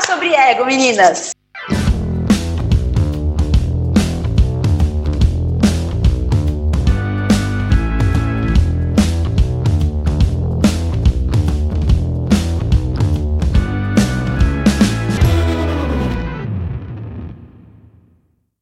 falar sobre ego, meninas.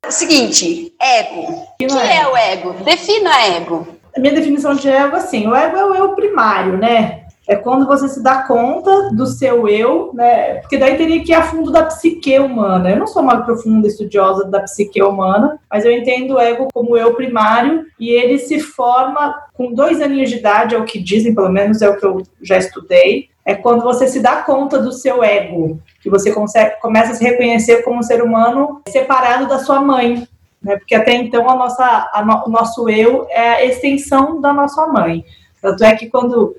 O seguinte, ego. O que é o ego? Defina ego. A minha definição de ego é assim, o ego é o eu primário, né? É quando você se dá conta do seu eu, né? Porque daí teria que ir a fundo da psique humana. Eu não sou uma profunda estudiosa da psique humana, mas eu entendo o ego como eu primário e ele se forma com 2 aninhos de idade, é o que dizem, pelo menos é o que eu já estudei. É quando você se dá conta do seu ego, que você começa a se reconhecer como um ser humano separado da sua mãe, né? Porque até então o nosso eu é a extensão da nossa mãe. Tanto é que quando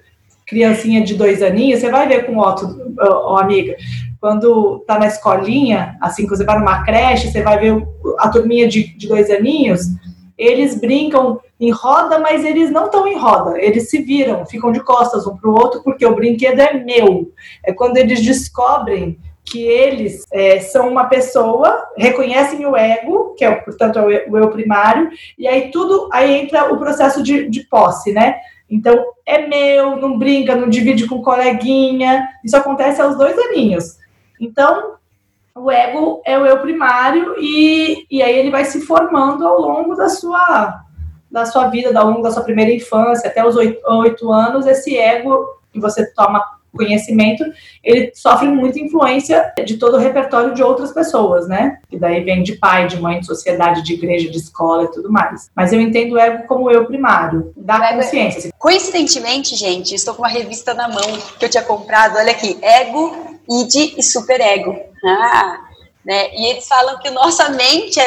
criancinha de 2 aninhos, você vai ver com o Otto, ó, amiga, quando tá na escolinha, assim que você vai numa creche, você vai ver a turminha de 2 aninhos, eles brincam em roda, mas eles não estão em roda, eles se viram, ficam de costas um para o outro, porque o brinquedo é meu. É quando eles descobrem que eles são uma pessoa, reconhecem o ego, que é, portanto, o eu primário, e aí tudo, aí entra o processo de posse, né? Então, é meu, não brinca, não divide com coleguinha, isso acontece aos 2 aninhos. Então, o ego é o eu primário e aí ele vai se formando ao longo da sua vida, ao longo da sua primeira infância, até os 8 anos, esse ego que você toma conhecimento, ele sofre muita influência de todo o repertório de outras pessoas, né? Que daí vem de pai, de mãe, de sociedade, de igreja, de escola e tudo mais. Mas eu entendo o ego como eu primário, da consciência. Coincidentemente, gente, estou com uma revista na mão que eu tinha comprado, olha aqui, Ego, Id e Superego. Né? E eles falam que nossa mente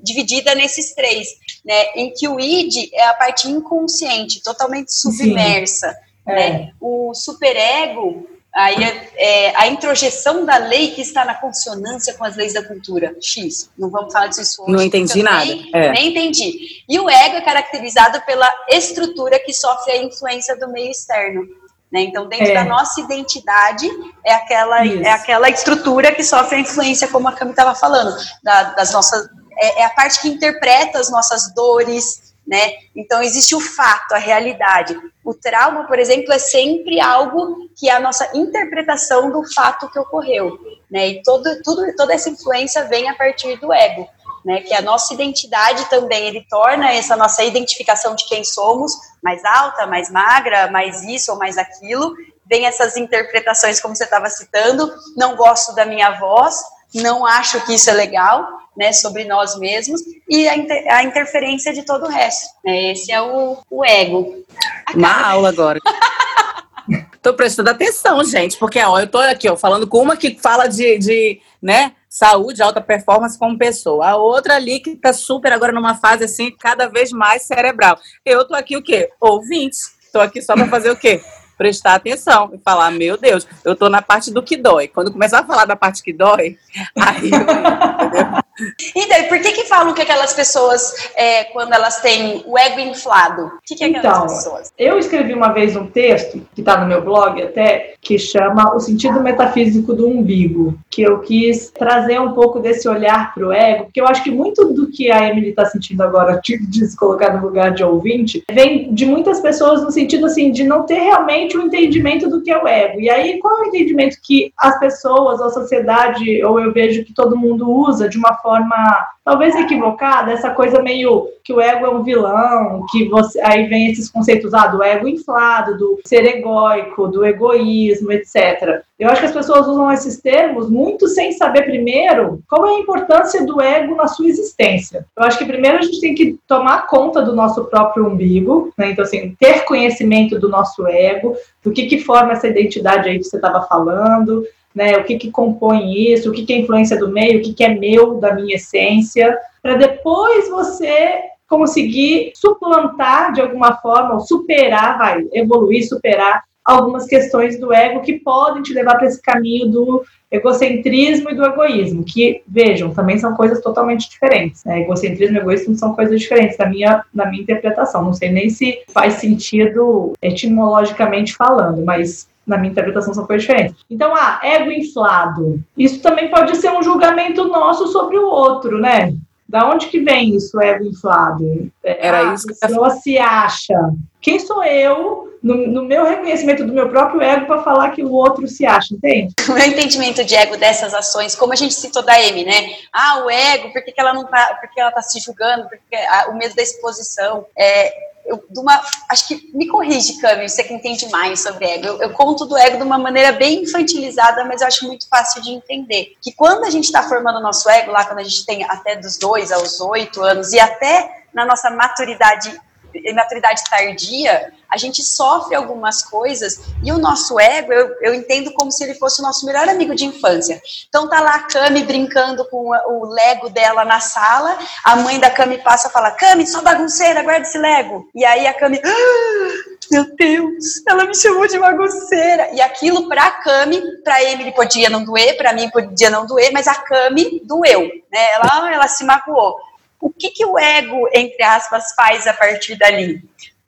dividida nesses 3, né? Em que o id é a parte inconsciente, totalmente submersa. É. Né? O superego, aí é a introjeção da lei que está na consonância com as leis da cultura. X, não vamos falar disso hoje. Não entendi nada. Nem entendi. E o ego é caracterizado pela estrutura que sofre a influência do meio externo. Né? Então, dentro da nossa identidade, é aquela estrutura que sofre a influência, como a Cami estava falando, das nossas... É a parte que interpreta as nossas dores, né? Então, existe o fato, a realidade. O trauma, por exemplo, é sempre algo que é a nossa interpretação do fato que ocorreu, né? E toda essa influência vem a partir do ego, né? Que a nossa identidade também, ele torna essa nossa identificação de quem somos, mais alta, mais magra, mais isso ou mais aquilo. Vem essas interpretações, como você estava citando, não gosto da minha voz, não acho que isso é legal, né, sobre nós mesmos, e a interferência de todo o resto. Esse é o ego. Uma aula agora. Tô prestando atenção, gente, porque eu tô aqui falando com uma que fala de né, saúde, alta performance como pessoa. A outra ali que tá super agora numa fase assim, cada vez mais cerebral. Eu tô aqui o quê? Ouvinte. Tô aqui só pra fazer o quê? Prestar atenção e falar, meu Deus, eu tô na parte do que dói. Quando começar a falar da parte que dói, aí eu... E daí, por que falam que aquelas pessoas, quando elas têm o ego inflado, o que é aquelas pessoas? Eu escrevi uma vez um texto, que tá no meu blog até, que chama O Sentido Metafísico do Umbigo, que eu quis trazer um pouco desse olhar pro ego, porque eu acho que muito do que a Emily tá sentindo agora, de se colocar no lugar de ouvinte, vem de muitas pessoas no sentido, assim, de não ter realmente o entendimento do que é o ego. E aí, qual é o entendimento que as pessoas, a sociedade, ou eu vejo que todo mundo usa de uma forma talvez equivocada, essa coisa meio que o ego é um vilão, que você, aí vem esses conceitos do ego inflado, do ser egóico, do egoísmo, etc. Eu acho que as pessoas usam esses termos muito sem saber primeiro qual é a importância do ego na sua existência. Eu acho que primeiro a gente tem que tomar conta do nosso próprio umbigo, né? Então, assim, ter conhecimento do nosso ego, do que forma essa identidade aí que você estava falando, né? O que compõe isso, o que é influência do meio, o que é meu, da minha essência, para depois você conseguir suplantar de alguma forma, ou superar, superar algumas questões do ego que podem te levar para esse caminho do egocentrismo e do egoísmo, que, vejam, também são coisas totalmente diferentes, né? Egocentrismo e egoísmo são coisas diferentes na minha interpretação. Não sei nem se faz sentido etimologicamente falando, mas na minha interpretação são coisas diferentes. Então, ego inflado. Isso também pode ser um julgamento nosso sobre o outro, né? Da onde que vem isso, ego inflado? Era isso que a pessoa se acha. Quem sou eu, no meu reconhecimento do meu próprio ego, para falar que o outro se acha, entende? O meu entendimento de ego dessas ações, como a gente citou da Amy, né? O ego, por que ela não tá, porque ela tá se julgando, porque o medo da exposição acho que me corrige, Cami, você que entende mais sobre ego. Eu conto do ego de uma maneira bem infantilizada, mas eu acho muito fácil de entender. Que quando a gente está formando o nosso ego, lá quando a gente tem até dos 2 aos 8 anos, e até na nossa maturidade tardia, a gente sofre algumas coisas, e o nosso ego, eu entendo como se ele fosse o nosso melhor amigo de infância. Então tá lá a Cami brincando com o Lego dela na sala, a mãe da Cami passa e fala, Cami, só bagunceira, guarda esse Lego. E aí a Cami, meu Deus, ela me chamou de bagunceira. E aquilo pra Cami, pra Emily podia não doer, pra mim podia não doer, mas a Cami doeu, né? Ela se magoou. O que o ego, entre aspas, faz a partir dali?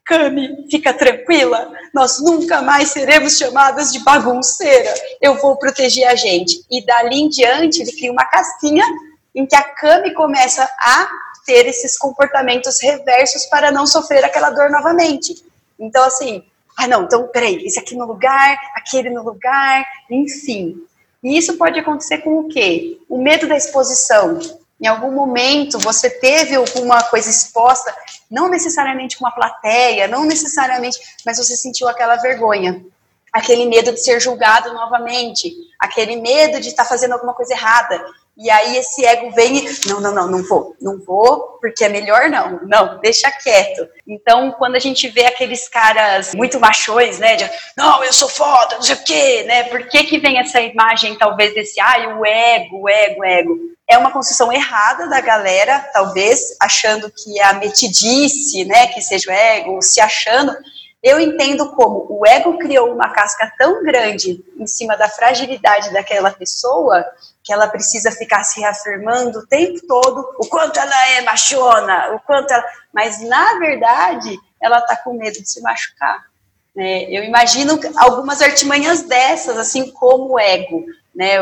Cami, fica tranquila, nós nunca mais seremos chamadas de bagunceira, eu vou proteger a gente. E dali em diante, ele cria uma casquinha em que a Cami começa a ter esses comportamentos reversos para não sofrer aquela dor novamente. Então, assim, não, então, peraí, esse aqui no lugar, aquele no lugar, enfim. E isso pode acontecer com o quê? O medo da exposição. Em algum momento você teve alguma coisa exposta, não necessariamente com uma plateia, não necessariamente, mas você sentiu aquela vergonha, aquele medo de ser julgado novamente, aquele medo de estar fazendo alguma coisa errada. E aí esse ego vem e, não vou, porque é melhor não, deixa quieto. Então, quando a gente vê aqueles caras muito machões, né, de, não, eu sou foda, não sei o quê, né, por que que vem essa imagem, talvez, desse, o ego? É uma construção errada da galera, talvez, achando que a metidice, né, que seja o ego, se achando. Eu entendo como o ego criou uma casca tão grande em cima da fragilidade daquela pessoa que ela precisa ficar se reafirmando o tempo todo, o quanto ela é machona, o quanto ela... Mas, na verdade, ela está com medo de se machucar. Né? Eu imagino algumas artimanhas dessas, assim como o ego. Né?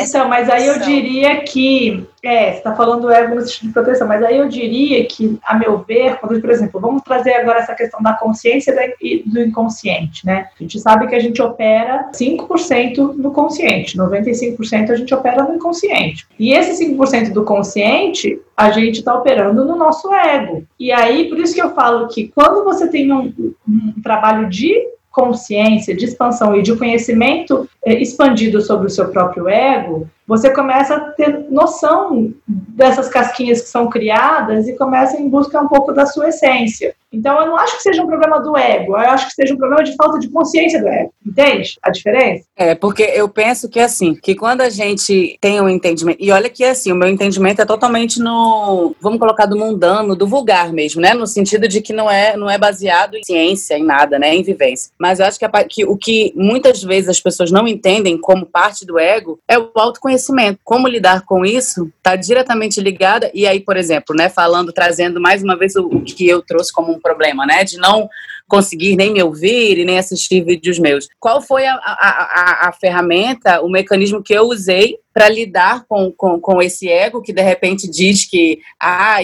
Então, mas aí eu diria que... você está falando do ego no sentido de proteção, mas aí eu diria que, a meu ver, quando, por exemplo, vamos trazer agora essa questão da consciência e do inconsciente, né? A gente sabe que a gente opera 5% no consciente, 95% a gente opera no inconsciente. E esse 5% do consciente, a gente está operando no nosso ego. E aí, por isso que eu falo que quando você tem um trabalho de consciência, de expansão e de conhecimento expandido sobre o seu próprio ego, você começa a ter noção dessas casquinhas que são criadas e começa em busca um pouco da sua essência. Então, eu não acho que seja um problema do ego, eu acho que seja um problema de falta de consciência do ego. Entende a diferença? Porque eu penso que, assim, que quando a gente tem um entendimento... E olha que, assim, o meu entendimento é totalmente no... Vamos colocar do mundano, do vulgar mesmo, né? No sentido de que não é baseado em ciência, em nada, né? Em vivência. Mas eu acho que o que muitas vezes as pessoas não entendem como parte do ego é o autoconhecimento. Como lidar com isso está diretamente ligada. E aí, por exemplo, né? Trazendo mais uma vez o que eu trouxe como um problema, né? De não conseguir nem me ouvir e nem assistir vídeos meus. Qual foi a ferramenta, o mecanismo que eu usei para lidar com esse ego que de repente diz que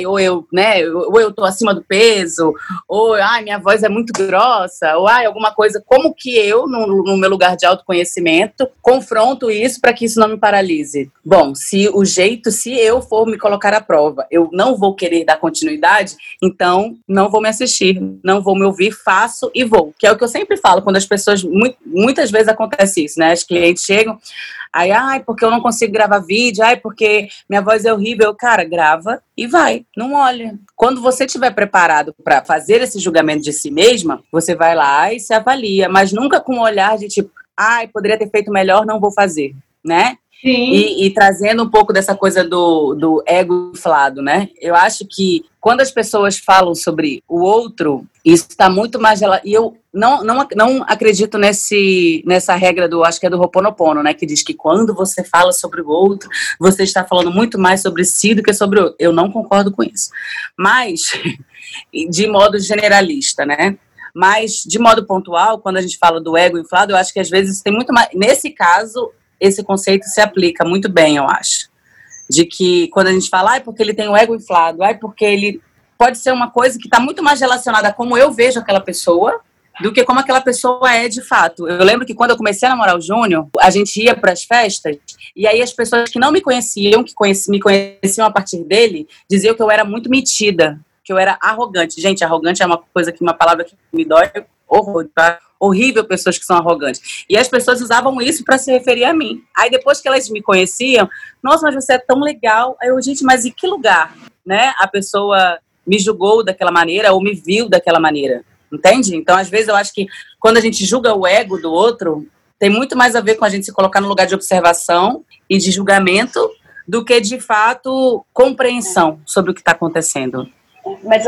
ou eu tô acima do peso, ou minha voz é muito grossa, ou alguma coisa. Como que eu, no meu lugar de autoconhecimento, confronto isso para que isso não me paralise? Bom, se eu for me colocar à prova, eu não vou querer dar continuidade, então não vou me assistir, não vou me ouvir, faço e vou. Que é o que eu sempre falo quando as pessoas, muitas vezes acontece isso, né? As clientes chegam, porque eu não consigo gravar vídeo, porque minha voz é horrível. Cara, grava e vai, não olha. Quando você estiver preparado para fazer esse julgamento de si mesma, você vai lá e se avalia, mas nunca com o olhar de tipo, poderia ter feito melhor, não vou fazer, né? Sim. E trazendo um pouco dessa coisa do ego inflado, né? Eu acho que quando as pessoas falam sobre o outro, isso está muito mais... E eu não acredito nessa regra acho que é do Ho'oponopono, né? Que diz que quando você fala sobre o outro, você está falando muito mais sobre si do que sobre o outro. Eu não concordo com isso. Mas, de modo generalista, né? Mas, de modo pontual, quando a gente fala do ego inflado, eu acho que às vezes tem muito mais... Nesse caso, esse conceito se aplica muito bem, eu acho. De que quando a gente fala, ah, porque ele tem o ego inflado, ah, porque ele... Pode ser uma coisa que está muito mais relacionada a como eu vejo aquela pessoa do que como aquela pessoa é de fato. Eu lembro que quando eu comecei a namorar o Júnior, a gente ia para as festas e aí as pessoas que não me conheciam, que me conheciam a partir dele, diziam que eu era muito metida, que eu era arrogante. Gente, arrogante é uma coisa que, uma palavra que me dói horror, tá? Horrível pessoas que são arrogantes. E as pessoas usavam isso para se referir a mim. Aí depois que elas me conheciam, nossa, mas você é tão legal. Aí eu, gente, mas em que lugar, né? A pessoa me julgou daquela maneira ou me viu daquela maneira, entende? Então, às vezes, eu acho que quando a gente julga o ego do outro, tem muito mais a ver com a gente se colocar no lugar de observação e de julgamento do que, de fato, compreensão sobre o que está acontecendo. Mas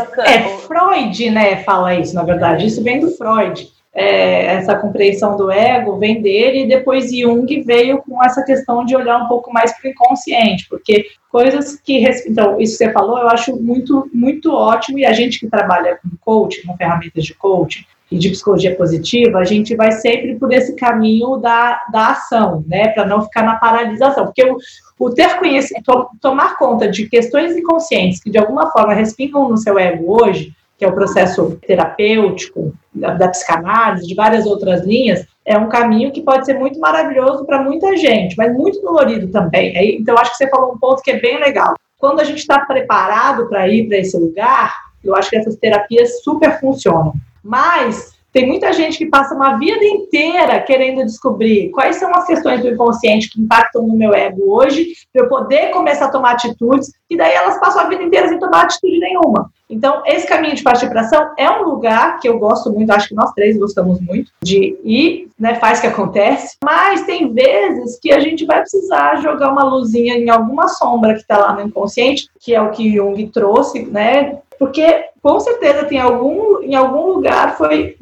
Freud, né, fala isso, na verdade. Isso vem do Freud. Essa compreensão do ego vem dele e depois Jung veio com essa questão de olhar um pouco mais para o inconsciente, porque coisas que... Então, isso que você falou, eu acho muito, muito ótimo, e a gente que trabalha com coaching, com ferramentas de coaching e de psicologia positiva, a gente vai sempre por esse caminho da ação, né, para não ficar na paralisação, porque o ter conhecimento, tomar conta de questões inconscientes que de alguma forma respingam no seu ego hoje, que é o processo terapêutico, da psicanálise, de várias outras linhas, é um caminho que pode ser muito maravilhoso para muita gente, mas muito dolorido também. Então, acho que você falou um ponto que é bem legal. Quando a gente está preparado para ir para esse lugar, eu acho que essas terapias super funcionam. Mas tem muita gente que passa uma vida inteira querendo descobrir quais são as questões do inconsciente que impactam no meu ego hoje, para eu poder começar a tomar atitudes, e daí elas passam a vida inteira sem tomar atitude nenhuma. Então, esse caminho de partir para ação é um lugar que eu gosto muito, acho que nós três gostamos muito de ir, né, faz que acontece, mas tem vezes que a gente vai precisar jogar uma luzinha em alguma sombra que está lá no inconsciente, que é o que Jung trouxe, né? Porque, com certeza, tem em algum lugar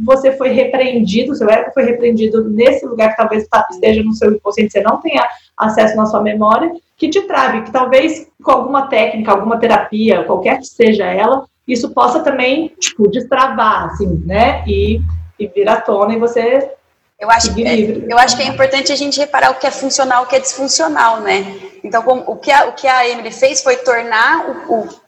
você foi repreendido, seu ego foi repreendido nesse lugar que talvez esteja no seu inconsciente, você não tenha acesso na sua memória, que te trave, que talvez com alguma técnica, alguma terapia, qualquer que seja ela, isso possa também, tipo, destravar, assim, né? E vir à tona e você... Eu acho que é importante a gente reparar o que é funcional, o que é disfuncional, né? Então, o que a Emily fez foi tornar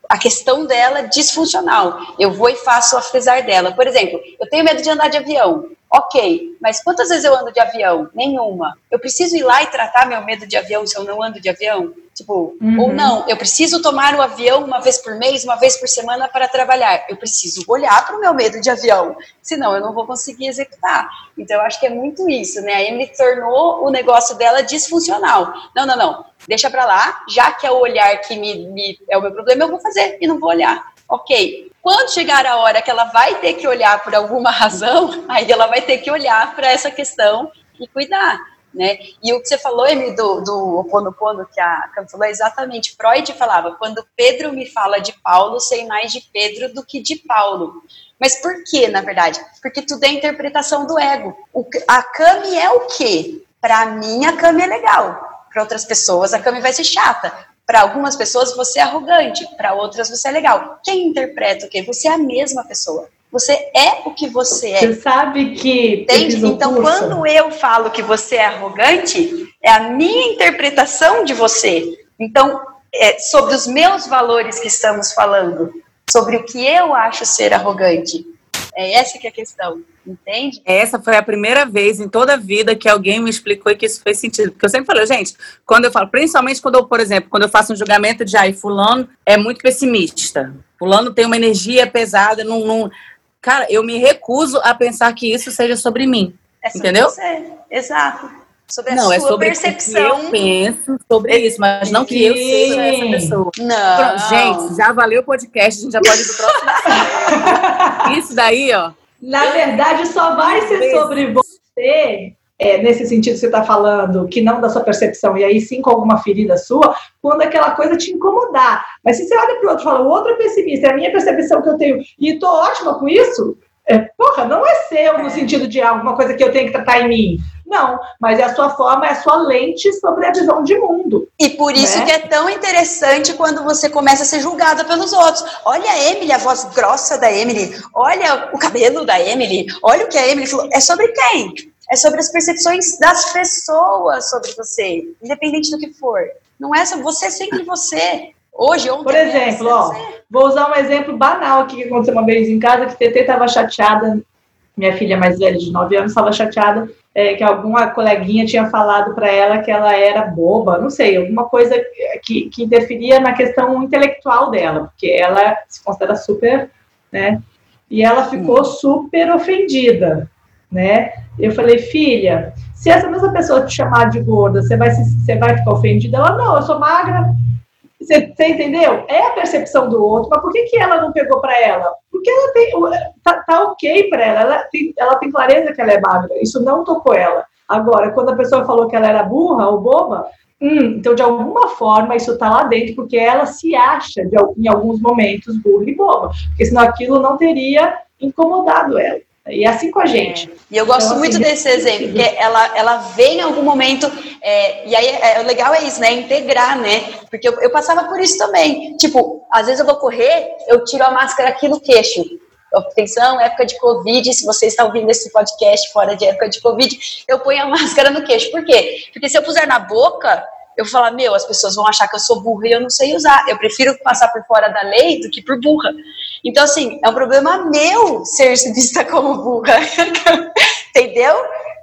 a questão dela disfuncional. Eu vou e faço apesar dela. Por exemplo, eu tenho medo de andar de avião. Ok, mas quantas vezes eu ando de avião? Nenhuma. Eu preciso ir lá e tratar meu medo de avião se eu não ando de avião? Tipo, ou não, eu preciso tomar o avião uma vez por mês, uma vez por semana para trabalhar. Eu preciso olhar para o meu medo de avião, senão eu não vou conseguir executar. Então, eu acho que é muito isso, né? A Emily tornou o negócio dela disfuncional. Não. Deixa para lá, já que é o olhar que é o meu problema, eu vou fazer e não vou olhar. Ok, quando chegar a hora que ela vai ter que olhar por alguma razão, aí ela vai ter que olhar para essa questão e cuidar, né? E o que você falou, Emily, do Ho'oponopono, que a Cam falou, exatamente, Freud falava, quando Pedro me fala de Paulo, sei mais de Pedro do que de Paulo. Mas por quê, na verdade? Porque tudo é interpretação do ego. A Cami é o quê? Para mim, a Cami é legal. Para outras pessoas, a Cami vai ser chata. Para algumas pessoas, você é arrogante. Para outras, você é legal. Quem interpreta o quê? Você é a mesma pessoa. Você é o que você é. Você sabe que... Entende? Então, quando eu falo que você é arrogante, é a minha interpretação de você. Então, é sobre os meus valores que estamos falando. Sobre o que eu acho ser arrogante. É essa que é a questão, entende? Essa foi a primeira vez em toda a vida que alguém me explicou e que isso fez sentido. Porque eu sempre falei, gente, quando eu falo, principalmente quando eu, por exemplo, quando eu faço um julgamento de, fulano é muito pessimista, fulano tem uma energia pesada, não... Cara, eu me recuso a pensar que isso seja sobre mim, é sobre entendeu? Você. Exato. Sobre a não, sua é sobre percepção. Que eu penso sobre isso, mas não que eu seja essa pessoa. Não. Pronto, gente, já valeu o podcast, a gente já pode ir pro próximo. Isso daí, ó. Na verdade, só vai ser sobre você, nesse sentido que você está falando, que não da sua percepção, e aí sim com alguma ferida sua, quando aquela coisa te incomodar. Mas se você olha pro outro e fala, o outro é pessimista, é a minha percepção que eu tenho, e tô ótima com isso, não é seu no sentido de alguma coisa que eu tenho que tratar em mim. Não, mas é a sua forma, é a sua lente sobre a visão de mundo. E por isso, né, que é tão interessante quando você começa a ser julgada pelos outros. Olha a Emily, a voz grossa da Emily. Olha o cabelo da Emily. Olha o que a Emily falou. É sobre quem? É sobre as percepções das pessoas sobre você, independente do que for. Não é sobre você, é sempre você. Hoje, ontem... Por exemplo, ó, vou usar um exemplo banal aqui que aconteceu uma vez em casa, que Tetê estava chateada, minha filha mais velha de 9 anos estava chateada, que alguma coleguinha tinha falado para ela que ela era boba, não sei, alguma coisa que interferia na questão intelectual dela, porque ela se considera super, né? E ela ficou super ofendida, né? Eu falei, filha, se essa mesma pessoa te chamar de gorda, você vai ficar ofendida? Ela, não, eu sou magra. Você entendeu? É a percepção do outro, mas por que ela não pegou para ela? Porque ela tem, tá ok para ela, ela tem clareza que ela é magra, isso não tocou ela. Agora, quando a pessoa falou que ela era burra ou boba, então de alguma forma isso tá lá dentro, porque ela se acha em alguns momentos burra e boba, porque senão aquilo não teria incomodado ela. E assim com a gente. E eu gosto muito desse exemplo, porque ela vem em algum momento, e aí o legal é isso, né? Integrar, né? Porque eu passava por isso também. Tipo, às vezes eu vou correr, eu tiro a máscara aqui no queixo. Atenção, época de Covid, se você está ouvindo esse podcast fora de época de Covid, eu ponho a máscara no queixo. Por quê? Porque se eu puser na boca, eu vou falar, meu, as pessoas vão achar que eu sou burra e eu não sei usar. Eu prefiro passar por fora da lei do que por burra. Então, assim, é um problema meu ser vista como burra, entendeu?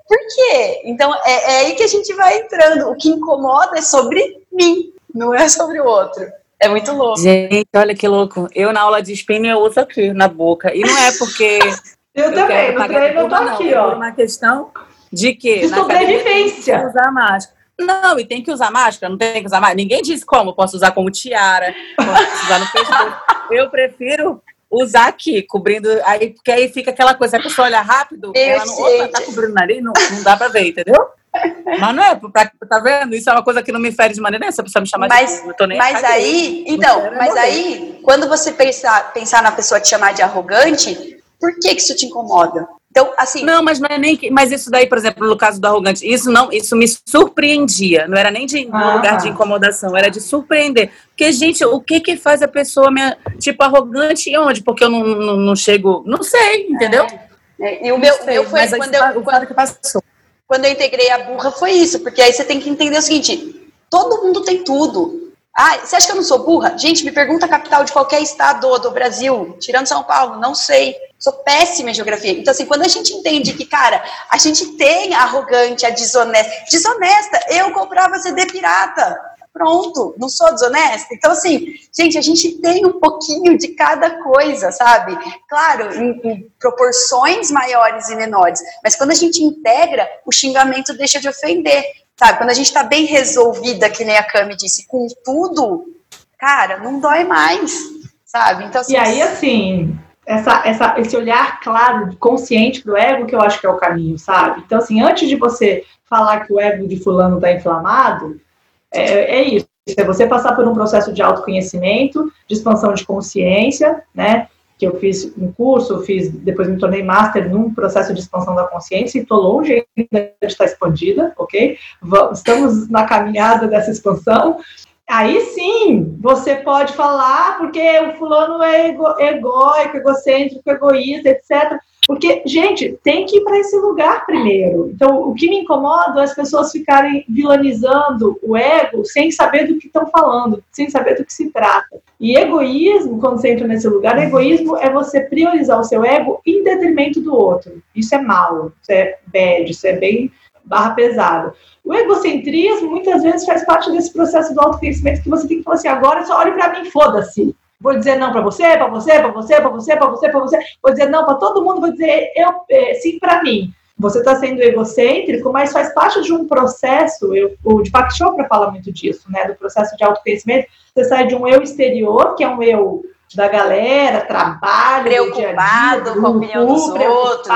Por quê? Então, é aí que a gente vai entrando. O que incomoda é sobre mim, não é sobre o outro. É muito louco. Gente, olha que louco. Eu, na aula de spin, eu uso aqui, na boca. E não é porque... eu também, no treino eu tô aqui, ó. Na questão de quê? De sobrevivência. Usar máscara. Não, e tem que usar máscara, não tem que usar máscara. Ninguém diz como, posso usar como tiara, posso usar no pescoço. Eu prefiro usar aqui, cobrindo, aí, porque aí fica aquela coisa, a pessoa olha rápido, ela não, opa, tá cobrindo o nariz, não dá pra ver, entendeu? Mas não é, tá vendo? Isso é uma coisa que não me fere de maneira nenhuma, você precisa me chamar de burro, eu tô nem mas caguei, aí, então, mas aí, quando você pensar na pessoa te chamar de arrogante, por que isso te incomoda? Então, assim... Não, mas não é nem... Mas isso daí, por exemplo, no caso do arrogante, isso me surpreendia. Não era nem de lugar de incomodação, era de surpreender. Porque, gente, o que faz a pessoa, tipo, arrogante e onde? Porque eu não chego... Não sei, entendeu? E o meu foi quando eu integrei a burra, foi isso. Porque aí você tem que entender o seguinte, todo mundo tem tudo. Ah, você acha que eu não sou burra? Gente, me pergunta a capital de qualquer estado do Brasil, tirando São Paulo, não sei. Sou péssima em geografia. Então, assim, quando a gente entende que, cara, a gente tem a arrogante, a desonesta. Desonesta, eu comprava CD pirata. Pronto, não sou desonesta. Então, assim, gente, a gente tem um pouquinho de cada coisa, sabe? Claro, em proporções maiores e menores. Mas quando a gente integra, o xingamento deixa de ofender, sabe? Quando a gente tá bem resolvida, que nem a Cami disse, com tudo, cara, não dói mais, sabe? Então, assim, e aí, assim... Esse olhar claro, consciente pro ego, que eu acho que é o caminho, sabe? Então, assim, antes de você falar que o ego de fulano tá inflamado, é isso. É você passar por um processo de autoconhecimento, de expansão de consciência, né? Que eu fiz um curso, depois me tornei master num processo de expansão da consciência e tô longe ainda de estar expandida, ok? Estamos na caminhada dessa expansão. Aí sim, você pode falar porque o fulano é egóico, egocêntrico, egoísta, etc. Porque, gente, tem que ir para esse lugar primeiro. Então, o que me incomoda é as pessoas ficarem vilanizando o ego sem saber do que estão falando, sem saber do que se trata. E egoísmo, quando você entra nesse lugar, egoísmo é você priorizar o seu ego em detrimento do outro. Isso é mal, isso é bad, isso é bem... barra pesada. O egocentrismo muitas vezes faz parte desse processo do autoconhecimento que você tem que falar assim, agora só olhe pra mim, foda-se. Vou dizer não pra você, pra você, pra você, pra você, pra você, pra você. Vou dizer não pra todo mundo, vou dizer sim pra mim. Você tá sendo egocêntrico, mas faz parte de um processo, o Deepak Chopra fala muito disso, né, do processo de autoconhecimento. Você sai de um eu exterior, que é um eu da galera, trabalho, preocupado com a opinião dos outros.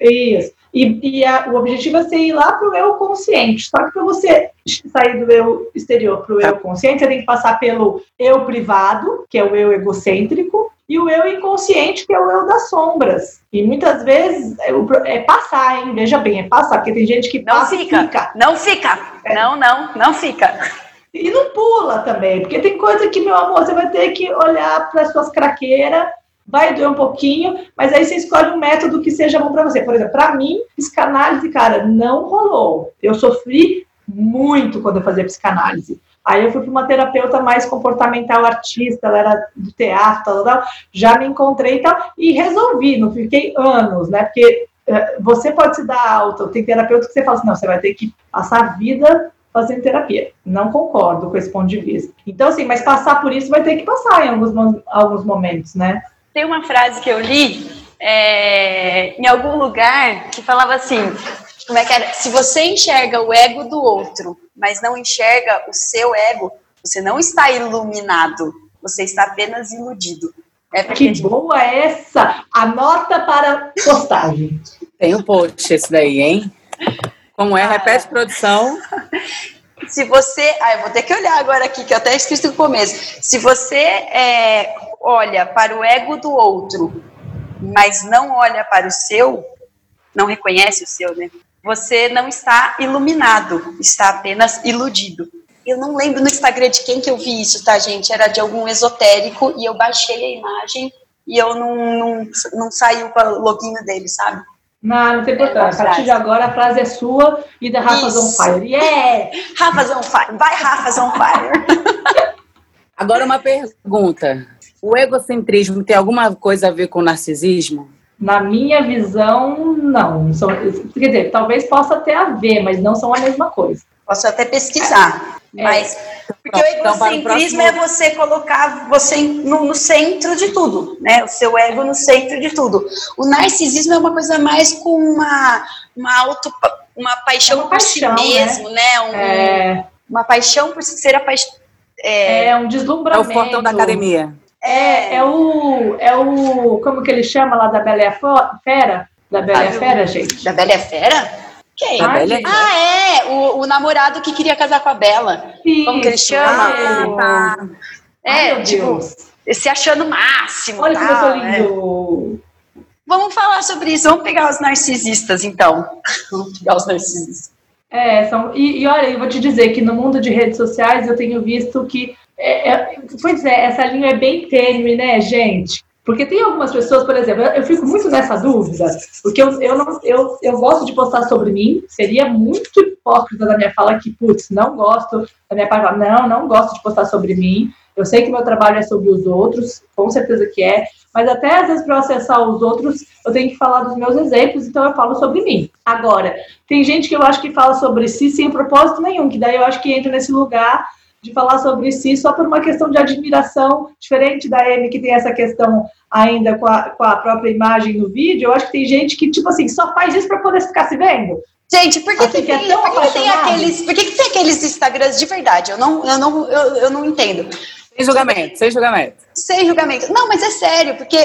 Isso. E o objetivo é você ir lá para o eu consciente. Só que para você sair do eu exterior para o eu consciente, você tem que passar pelo eu privado, que é o eu egocêntrico, e e o eu inconsciente, que é o eu das sombras. E muitas vezes é passar, hein? Veja bem, é passar, porque tem gente que passa e fica. Não fica. É. Não fica. E não pula também, porque tem coisa que, meu amor, você vai ter que olhar para as suas craqueiras, vai doer um pouquinho, mas aí você escolhe um método que seja bom para você. Por exemplo, para mim, psicanálise, cara, não rolou. Eu sofri muito quando eu fazia psicanálise. Aí eu fui para uma terapeuta mais comportamental, artista, ela era do teatro, tal. Já me encontrei e tal, e resolvi, não fiquei anos, né? Porque você pode se dar alta, tem terapeuta que você fala assim, não, você vai ter que passar a vida fazendo terapia. Não concordo com esse ponto de vista. Então, assim, mas passar por isso vai ter que passar em alguns momentos, né? Tem uma frase que eu li em algum lugar que falava assim... Como é que era? Se você enxerga o ego do outro, mas não enxerga o seu ego, você não está iluminado, você está apenas iludido. É porque... Que boa essa! Anota para postagem. Tem um post esse daí, hein? Como é? Repete, produção. Se você... eu vou ter que olhar agora aqui, que eu até esqueci no começo. Se você olha para o ego do outro, mas não olha para o seu, não reconhece o seu, né? Você não está iluminado, está apenas iludido. Eu não lembro no Instagram de quem que eu vi isso, tá, gente? Era de algum esotérico e eu baixei a imagem e eu não saiu o login dele, sabe? Não tem importância. A partir de agora a frase é sua e da Rafa's on Fire. Yeah! Rafa's on Fire. Vai, Rafa's on Fire. Agora uma pergunta. O egocentrismo tem alguma coisa a ver com o narcisismo? Na minha visão, não. Quer dizer, talvez possa ter a ver, mas não são a mesma coisa. Posso até pesquisar. Mas porque o egocentrismo é você colocar você no centro de tudo, né? O seu ego no centro de tudo. O narcisismo é uma coisa mais com uma paixão por si mesmo, né? Uma paixão por ser apaixonado. É um deslumbramento. É o fortão da academia. É o... Como que ele chama lá da Bela e a Fera? Da Bela e a Fera, gente? Da Bela e a Fera? Quem? O namorado que queria casar com a Bela. Isso. Como que ele chama? Se achando o máximo. Olha que coisa lindo. É. Vamos falar sobre isso. Vamos pegar os narcisistas, então. Vamos pegar os narcisistas. Olha, eu vou te dizer que no mundo de redes sociais eu tenho visto que essa linha é bem tênue, né, gente? Porque tem algumas pessoas, por exemplo, eu fico muito nessa dúvida, porque eu gosto de postar sobre mim, seria muito hipócrita da minha fala que, não gosto da minha parte, não gosto de postar sobre mim, eu sei que meu trabalho é sobre os outros, com certeza que é, mas até às vezes para eu acessar os outros, eu tenho que falar dos meus exemplos, então eu falo sobre mim. Agora, tem gente que eu acho que fala sobre si sem propósito nenhum, que daí eu acho que entra nesse lugar de falar sobre si só por uma questão de admiração, diferente da Amy, que tem essa questão ainda com a própria imagem no vídeo. Eu acho que tem gente que, tipo assim, só faz isso para poder ficar se vendo. Gente, por que tem aqueles Instagrams de verdade? Eu não entendo. Sem julgamento. Não, mas é sério, porque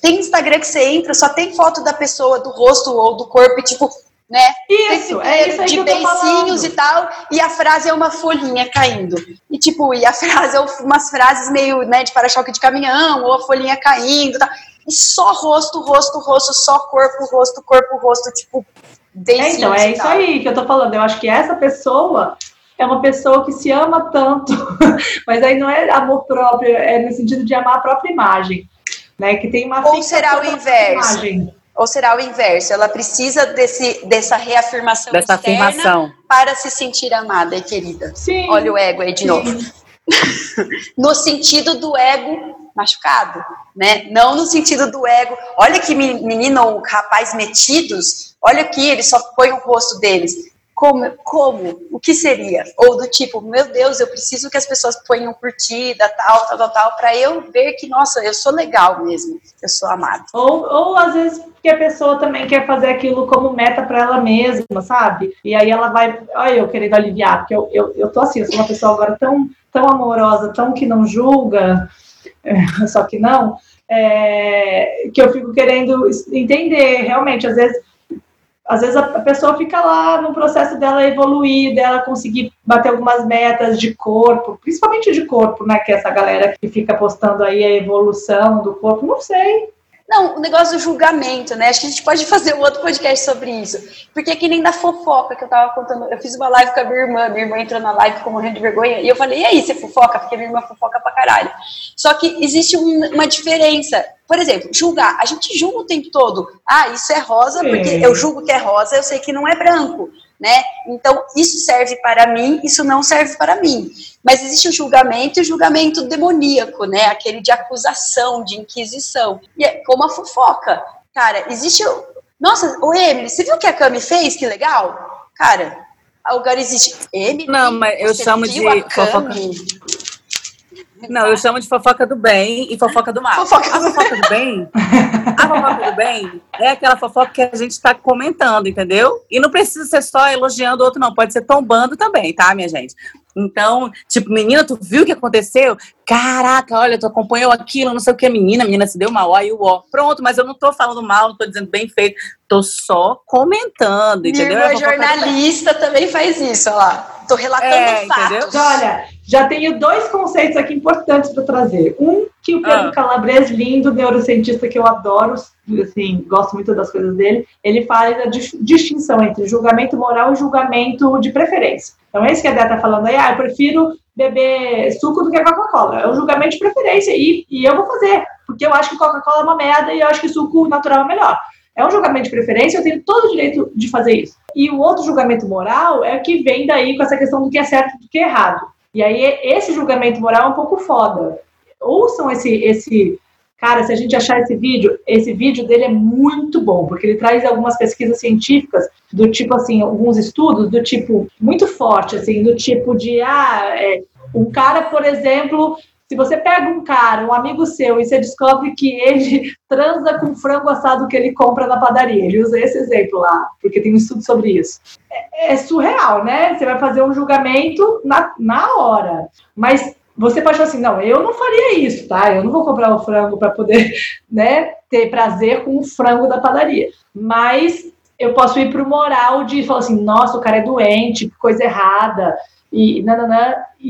tem Instagram que você entra, só tem foto da pessoa, do rosto ou do corpo, e tipo... Né? Isso, isso aí de beicinhos e tal, e a frase é uma folhinha caindo. E tipo, e a frase é umas frases meio, né, de para-choque de caminhão, ou a folhinha caindo, tal. E só rosto, só corpo, tipo, beicinhos. Então, é isso aí que eu tô falando. Eu acho que essa pessoa é uma pessoa que se ama tanto, mas aí não é amor próprio, é no sentido de amar a própria imagem, né? Que tem uma... Ou será o inverso? Ou será o inverso? Ela precisa dessa reafirmação externa para se sentir amada e querida. Sim. Olha o ego aí de novo. No sentido do ego machucado, né? Não no sentido do ego. Olha que menino ou rapaz metidos. Olha aqui, ele só põe o rosto deles. Como? O que seria? Ou do tipo, meu Deus, eu preciso que as pessoas ponham curtida, tal, pra eu ver que, nossa, eu sou legal mesmo, eu sou amada. Ou às vezes, porque a pessoa também quer fazer aquilo como meta pra ela mesma, sabe? E aí ela vai, olha eu querendo aliviar, porque eu tô assim, eu sou uma pessoa agora tão amorosa, tão que não julga, só que não, que eu fico querendo entender, realmente, às vezes... Às vezes a pessoa fica lá no processo dela evoluir, dela conseguir bater algumas metas de corpo, principalmente de corpo, né? Que essa galera que fica postando aí a evolução do corpo, não sei. Não, o negócio do julgamento, né? Acho que a gente pode fazer um outro podcast sobre isso. Porque é que nem da fofoca que eu tava contando. Eu fiz uma live com a minha irmã entrou na live, ficou morrendo de vergonha. E eu falei, e aí, você fofoca? Porque minha irmã fofoca pra caralho. Só que existe uma diferença. Por exemplo, julgar. A gente julga o tempo todo. Ah, isso é rosa, porque eu julgo que é rosa, eu sei que não é branco, né? Então, isso serve para mim, isso não serve para mim. Mas existe o julgamento e o julgamento demoníaco, né? Aquele de acusação, de inquisição. E é como a fofoca. Cara, existe... Nossa, ô Emily, você viu o que a Cami fez? Que legal. Cara, agora existe... Emily, não, mas eu chamo de fofoca... Não, eu chamo de fofoca do bem e fofoca do mal. A fofoca do bem é aquela fofoca que a gente está comentando, entendeu? E não precisa ser só elogiando o outro, não. Pode ser tombando também, tá, minha gente? Então, tipo, menina, tu viu o que aconteceu? Caraca, olha, tu acompanhou aquilo, não sei o que, menina se deu mal, aí o ó. Pronto, mas eu não tô falando mal, não tô dizendo bem feito. Tô só comentando, entendeu? Meu jornalista também faz isso, ó lá. Tô relatando fatos. Entendeu? Olha... Já tenho 2 conceitos aqui importantes para trazer. Um, que o Pedro Calabres, lindo, neurocientista que eu adoro, assim, gosto muito das coisas dele, ele faz a distinção entre julgamento moral e julgamento de preferência. Então, é isso que a Dé tá falando aí, eu prefiro beber suco do que Coca-Cola. É um julgamento de preferência e eu vou fazer, porque eu acho que Coca-Cola é uma merda e eu acho que suco natural é melhor. É um julgamento de preferência, eu tenho todo o direito de fazer isso. E o outro julgamento moral é o que vem daí com essa questão do que é certo e do que é errado. E aí, esse julgamento moral é um pouco foda. Ouçam esse... Cara, se a gente achar esse vídeo dele é muito bom, porque ele traz algumas pesquisas científicas do tipo, assim, alguns estudos do tipo, muito forte, assim, do tipo de, um cara, por exemplo... Se você pega um cara, um amigo seu, e você descobre que ele transa com frango assado que ele compra na padaria. Ele usa esse exemplo lá, porque tem um estudo sobre isso. É surreal, né? Você vai fazer um julgamento na hora. Mas você pode falar assim, não, eu não faria isso, tá? Eu não vou comprar o frango para poder, né, ter prazer com o frango da padaria. Mas eu posso ir pro moral de falar assim, nossa, o cara é doente, que coisa errada... E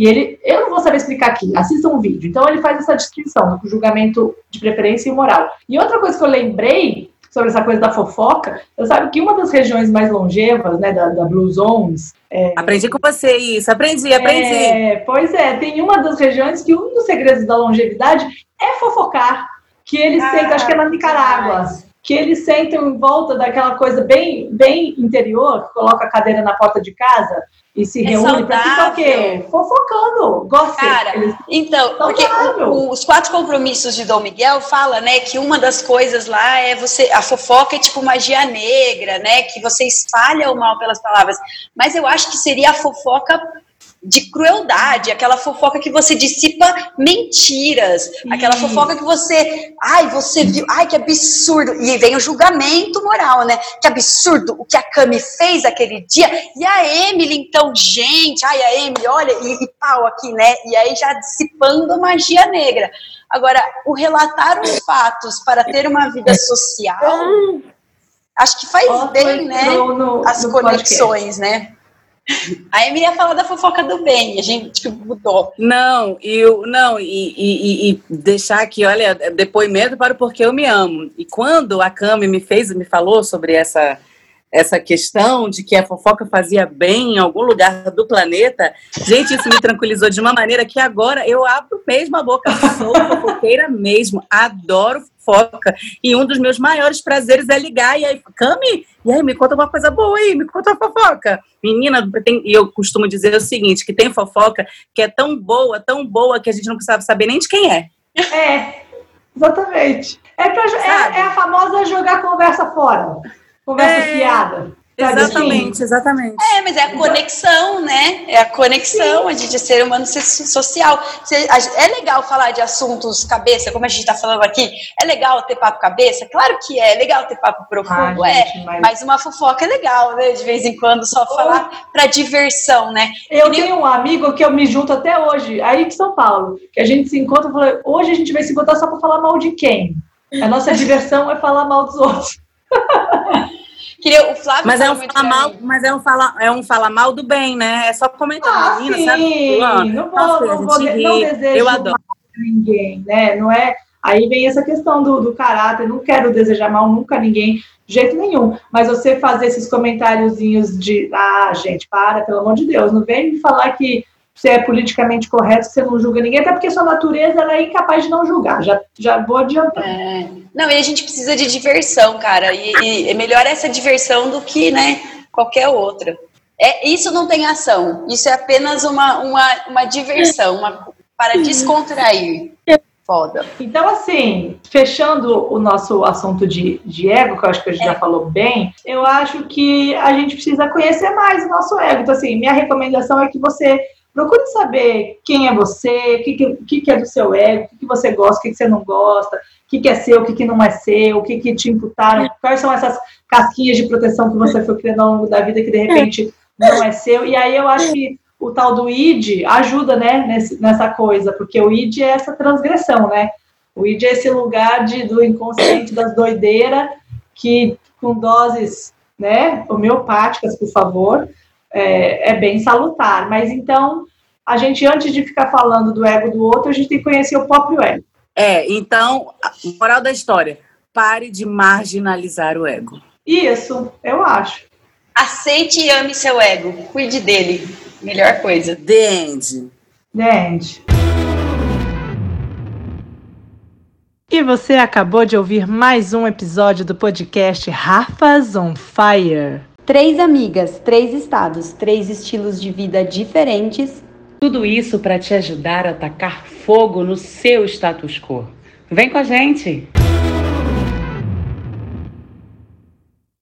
ele, eu não vou saber explicar aqui, assistam um vídeo. Então ele faz essa distinção do julgamento de preferência e moral. E outra coisa que eu lembrei sobre essa coisa da fofoca, eu sabe que uma das regiões mais longevas, né, da Blue Zones... Aprendi com você isso, aprendi. Pois é, tem uma das regiões que um dos segredos da longevidade é fofocar, que eles sentem, acho que é na Nicarágua... que eles sentam em volta daquela coisa bem interior, que coloca a cadeira na porta de casa e se reúne para ficar o quê? Fofocando. Cara, então, porque os 4 compromissos de Dom Miguel fala, né, que uma das coisas lá é a fofoca é tipo magia negra, né, que você espalha o mal pelas palavras. Mas eu acho que seria a fofoca de crueldade, aquela fofoca que você dissipa mentiras, aquela fofoca que você viu, que absurdo, e vem o julgamento moral, né, que absurdo o que a Cami fez aquele dia, e a Emily, então, gente, a Emily, olha, e pau aqui, né, e aí já dissipando a magia negra. Agora, o relatar os fatos para ter uma vida social, acho que faz bem, né, as conexões, né. A Emily ia falar da fofoca do bem, a gente mudou. E deixar aqui, olha, depoimento para o Porque Eu Me Amo. E quando a Cami me falou sobre essa questão de que a fofoca fazia bem em algum lugar do planeta, gente, isso me tranquilizou de uma maneira que agora eu abro mesmo a boca, sou fofoqueira mesmo, adoro fofoca, e um dos meus maiores prazeres é ligar, e aí, Cami, e aí, me conta uma coisa boa aí, me conta uma fofoca. Menina, eu costumo dizer o seguinte, que tem fofoca que é tão boa, que a gente não precisava saber nem de quem é. Exatamente. É a famosa jogar conversa fora. Conversa fiada. Exatamente. Mas é a conexão, né? É a conexão, a gente é ser humano social. É legal falar de assuntos cabeça, como a gente está falando aqui. É legal ter papo cabeça? Claro que é legal ter papo profundo, gente, mas uma fofoca é legal, né? De vez em quando, só falar para diversão, né? Eu tenho um amigo que eu me junto até hoje, aí de São Paulo, que a gente se encontra e fala, hoje a gente vai se encontrar só para falar mal de quem? A nossa diversão é falar mal dos outros. Queria, o Flávio mas, é um falar mal do bem, né? É só comentar. Ah, menina, sim. Sabe? Não vou eu adoro ninguém, né? Não é... Aí vem essa questão do caráter, não quero desejar mal nunca a ninguém, de jeito nenhum. Mas você fazer esses comentáriozinhos de, gente, pelo amor de Deus, não vem me falar que você é politicamente correto, que você não julga ninguém, até porque sua natureza ela é incapaz de não julgar, já vou adiantar. É. Não, e a gente precisa de diversão, cara, e é melhor essa diversão do que, né, qualquer outra. É, isso não tem ação, isso é apenas uma diversão, para descontrair. Foda. Então, assim, fechando o nosso assunto de ego, que eu acho que a gente já falou bem, eu acho que a gente precisa conhecer mais o nosso ego. Então, assim, minha recomendação é que você procure saber quem é você, o que é do seu ego, o que você gosta, o que você não gosta, o que é seu, o que não é seu, o que te imputaram, quais são essas casquinhas de proteção que você foi criando ao longo da vida que, de repente, não é seu. E aí, eu acho que o tal do id ajuda, né, nessa coisa, porque o id é essa transgressão, né? O id é esse lugar do inconsciente, das doideiras, que com doses, né, homeopáticas, por favor, é bem salutar. Mas então, a gente, antes de ficar falando do ego do outro, a gente tem que conhecer o próprio ego. Então, moral da história, pare de marginalizar o ego. Isso, eu acho. Aceite e ame seu ego, cuide dele. Melhor coisa. The End. E você acabou de ouvir mais um episódio do podcast Rafas on Fire. 3 amigas, 3 estados, 3 estilos de vida diferentes. Tudo isso para te ajudar a atacar fogo no seu status quo. Vem com a gente!